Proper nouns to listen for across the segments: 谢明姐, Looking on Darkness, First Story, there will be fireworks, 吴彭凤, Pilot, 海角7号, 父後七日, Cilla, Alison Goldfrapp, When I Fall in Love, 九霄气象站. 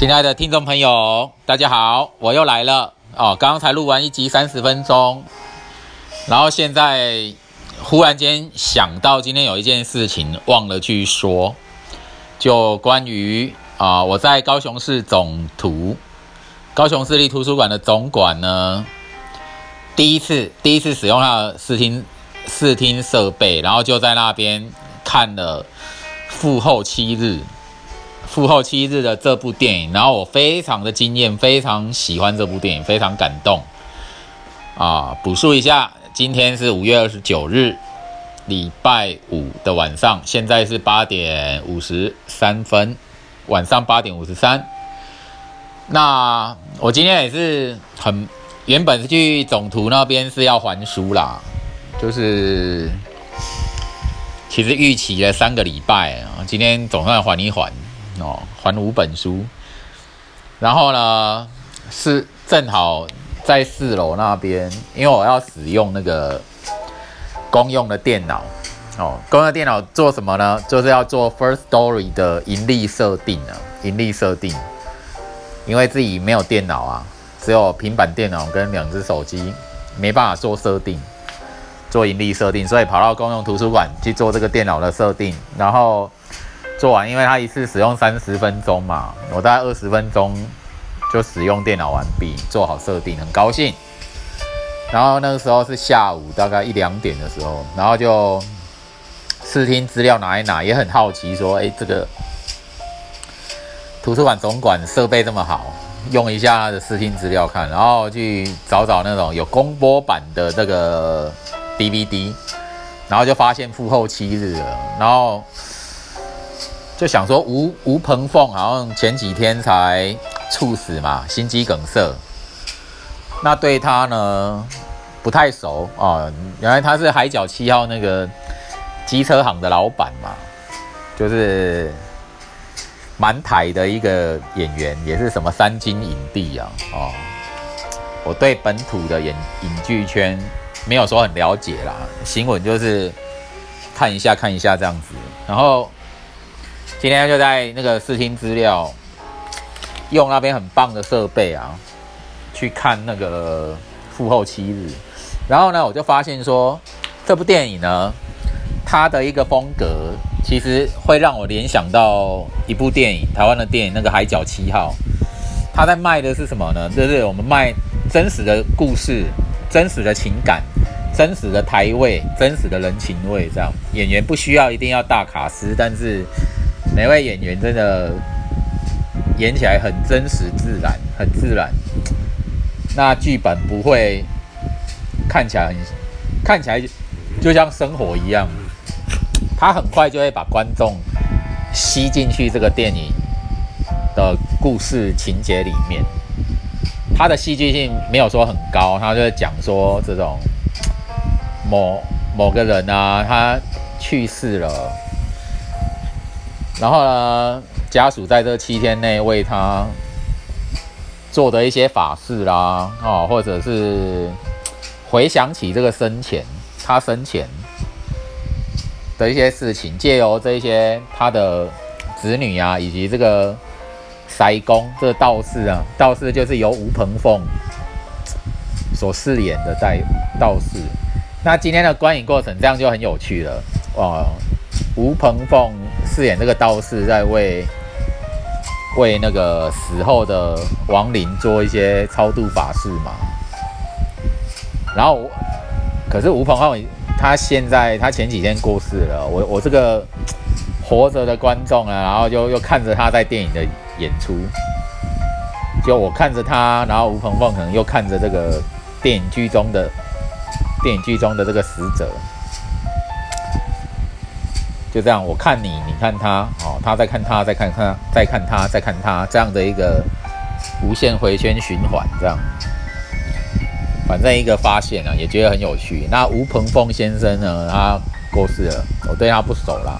亲爱的听众朋友，大家好，我又来了哦。刚才录完一集30分钟，然后现在忽然间想到今天有一件事情忘了去说，就关于我在高雄市高雄市立图书馆的总馆呢，第一次使用它的视听设备，然后就在那边看了《父后七日》的这部电影，然后我非常的惊艳，非常喜欢这部电影，非常感动啊！补述一下，今天是5月29日，礼拜五的晚上，现在是8点53分，晚上8点53。那我今天也是原本是去总图那边是要还书啦，就是其实预期了3个礼拜，今天总算还一还。还5本书，然后呢是正好在4楼那边，因为我要使用那个公用的电脑公用的电脑做什么呢？就是要做 First Story 的盈利设定，因为自己没有电脑啊，只有平板电脑跟2只手机，没办法做设定，做盈利设定，所以跑到公用图书馆去做这个电脑的设定，然后做完，因为它一次使用30分钟嘛，我大概20分钟就使用电脑完毕，做好设定，很高兴。然后那个时候是下午大概1-2点的时候，然后就视听资料拿一拿，也很好奇说，这个图书馆总馆设备这么好，用一下它的视听资料看，然后去找那种有公播版的这个 DVD， 然后就发现《父后七日》了，然后就想说吴彭凤好像前几天才猝死嘛，心肌梗塞。那对他呢不太熟原来他是海角7号那个机车行的老板嘛，就是蛮台的一个演员，也是什么3金影帝。我对本土的影剧圈没有说很了解啦，新闻就是看一下这样子，然后。今天就在那个视听资料用那边很棒的设备去看那个父后七日，然后呢我就发现说这部电影呢它的一个风格其实会让我联想到一部电影，台湾的电影，那个海角7号，它在卖的是什么呢？就是我们卖真实的故事，真实的情感，真实的台味，真实的人情味，这样演员不需要一定要大卡司，但是每位演员真的演起来很真实自然，那剧本不会看起来就像生活一样，他很快就会把观众吸进去这个电影的故事情节里面。他的戏剧性没有说很高，他就讲说这种某个人他去世了，然后呢，家属在这7天内为他做的一些法事啦，或者是回想起这个他生前的一些事情，借由这些他的子女以及这个塞公，这个道士就是由吴彭凤所饰演的道士。那今天的观影过程这样就很有趣了吴彭凤饰演这个道士，在为那个死后的亡灵做一些超度法事嘛。然后，可是吴彭凤他前几天过世了，我这个活着的观众呢，然后就看着他在电影的演出，就我看着他，然后吴彭凤可能又看着这个电影剧中的这个死者。就这样，我看你，你看他，他在看他，再看他，这样的一个无限回圈循环，这样。反正一个发现也觉得很有趣。那吴彭凤先生呢，他过世了，我对他不熟啦，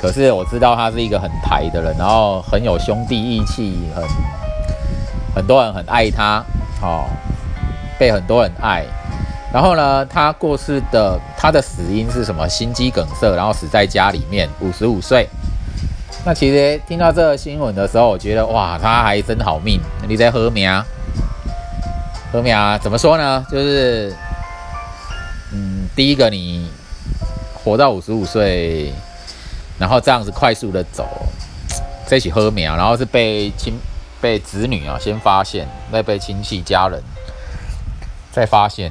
可是我知道他是一个很台的人，然后很有兄弟义气，很多人很爱他，被很多人爱。然后呢，他过世的，他的死因是什么？心肌梗塞，然后死在家里面，55岁。那其实听到这个新闻的时候，我觉得哇，他还真好命，你在喝命啊？喝命啊？怎么说呢？就是，第一个你活到55岁，然后这样子快速的走，在一起喝命，然后是被子女啊先发现，再被亲戚家人再发现。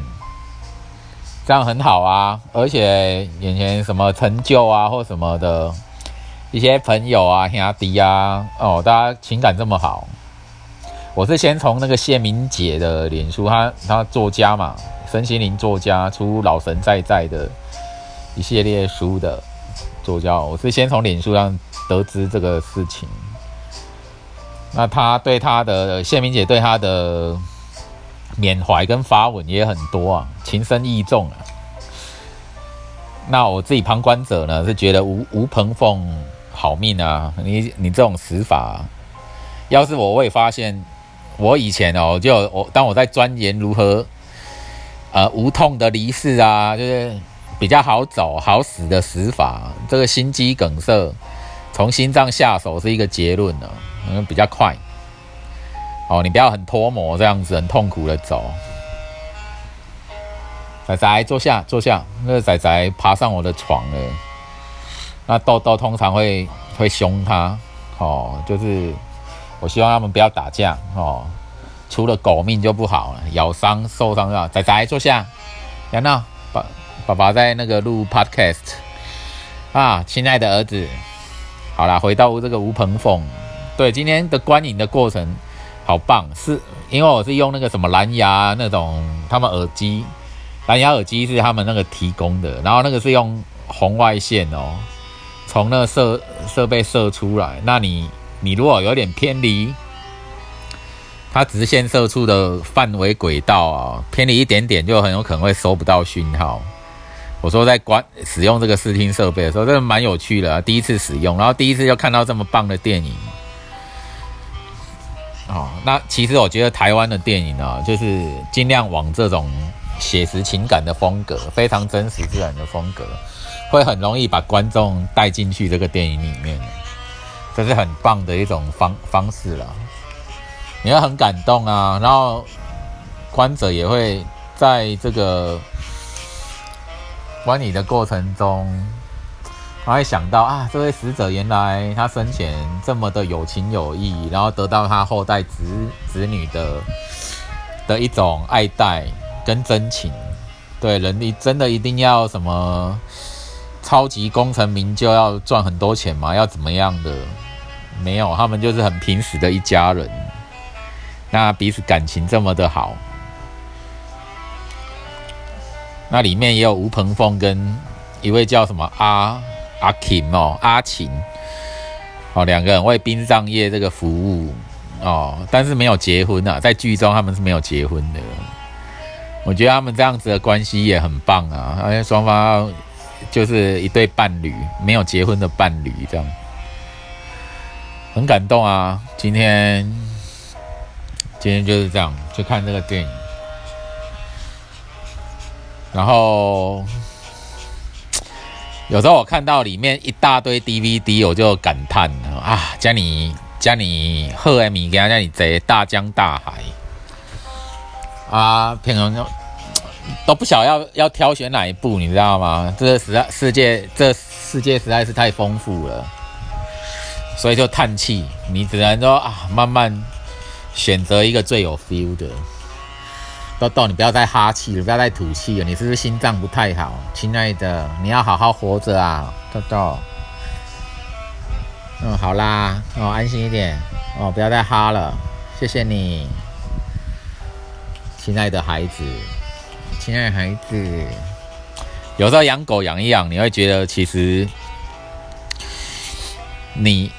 这样很好啊，而且眼前什么成就啊，或什么的一些朋友啊、兄弟啊，哦，大家情感这么好。我是先从那个谢明姐的脸书，她作家嘛，身心灵作家，出老神在在的一系列书的作家，我是先从脸书上得知这个事情。那谢明姐对她的缅怀跟发文也很多啊，情深意重啊。那我自己旁观者呢，是觉得吴彭凤好命啊，你这种死法，要是我也发现，我以前哦，当我在钻研如何无痛的离世啊，就是比较好走好死的死法，这个心肌梗塞从心脏下手是一个结论啊，比较快。哦，你不要很脱模这样子，很痛苦的走。仔仔坐下，坐下。那个仔仔爬上我的床了。那豆豆通常会凶他，哦，就是我希望他们不要打架哦，除了狗命就不好了，咬伤受伤啊。仔仔坐下，别闹，爸爸在那个录 podcast 啊，亲爱的儿子。好啦，回到这个吴彭凤，对今天的观影的过程。好棒，是因为我是用那个什么蓝牙那种，他们耳机，蓝牙耳机是他们那个提供的，然后那个是用红外线哦，从那设备射出来。那你如果有点偏离它直线射出的范围轨道啊，偏离一点点就很有可能会收不到讯号。我说在使用这个视听设备的时候，真的蛮有趣的啊，第一次使用，然后第一次就看到这么棒的电影。哦，那其实我觉得台湾的电影啊，就是尽量往这种写实情感的风格，非常真实自然的风格，会很容易把观众带进去这个电影里面，这是很棒的一种方式啦。你会很感动啊，然后观者也会在这个观影的过程中，他会想到啊，这位死者原来他生前这么的有情有义，然后得到他后代子女的一种爱戴跟真情。对，人真的一定要什么超级功成名就，要赚很多钱吗？要怎么样的？没有，他们就是很平时的一家人，那彼此感情这么的好。那里面也有吴彭凤跟一位叫什么阿琴哦，两个人为殡葬业这个服务哦，但是没有结婚啊，在剧中他们是没有结婚的。我觉得他们这样子的关系也很棒啊，而且双方就是一对伴侣，没有结婚的伴侣，这样很感动啊。今天就是这样，就看这个电影，然后。有时候我看到里面一大堆 DVD， 我就感叹啊，家里好的物件，家里这大江大海啊，平常都不晓得要挑选哪一部，你知道吗？这世界实在是太丰富了，所以就叹气，你只能说啊，慢慢选择一个最有 feel 的。豆豆，你不要再哈气了，不要再吐气了，你是不是心脏不太好？亲爱的，你要好好活着啊，豆豆。嗯，好啦，哦，安心一点，哦，不要再哈了，谢谢你，亲爱的孩子，亲爱的孩子。有时候养狗养一养，你会觉得其实你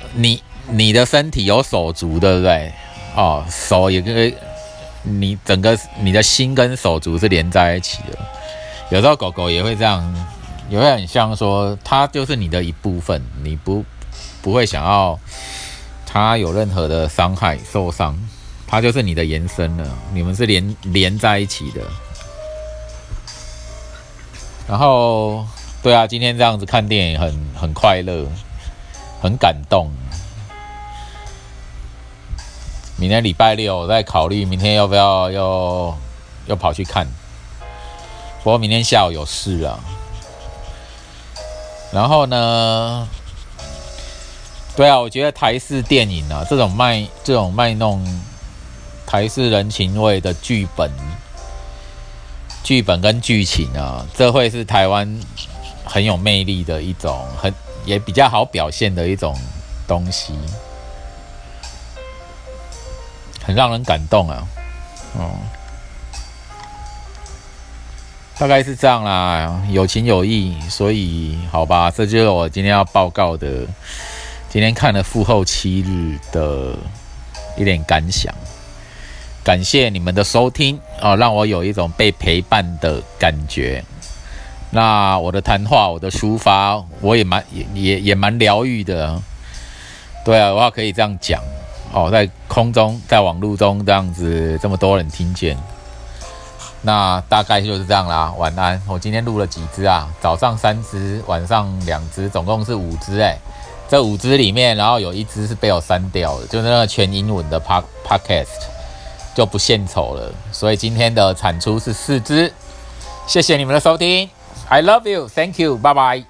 的身体有手足，对不对？哦，手也跟。你整个你的心跟手足是连在一起的，有时候狗狗也会这样，也会很像说它就是你的一部分，你不会想要它有任何的伤害受伤，它就是你的延伸了，你们是连在一起的。然后对啊，今天这样子看电影很快乐，很感动。明天礼拜六，我在考虑明天要不要又跑去看。不过明天下午有事啊。然后呢，对啊，我觉得台式电影啊，这种卖弄台式人情味的剧本跟剧情啊，这会是台湾很有魅力的一种，也比较好表现的一种东西，很让人感动啊。大概是这样啦，有情有义，所以好吧，这就是我今天要报告的。今天看了《父后7日》的一点感想，感谢你们的收听啊，让我有一种被陪伴的感觉。那我的谈话，我的抒发，我也蛮疗愈的。对啊，我可以这样讲哦，在空中，在网路中这样子，这么多人听见。那大概就是这样啦，晚安。我今天录了几支啊？早上3支，晚上2支，总共是5支欸。这5支里面，然后有1支是被我删掉的，就是那个全英文的 podcast 就不献丑了。所以今天的产出是4支。谢谢你们的收听 ，I love you，Thank you， 拜拜。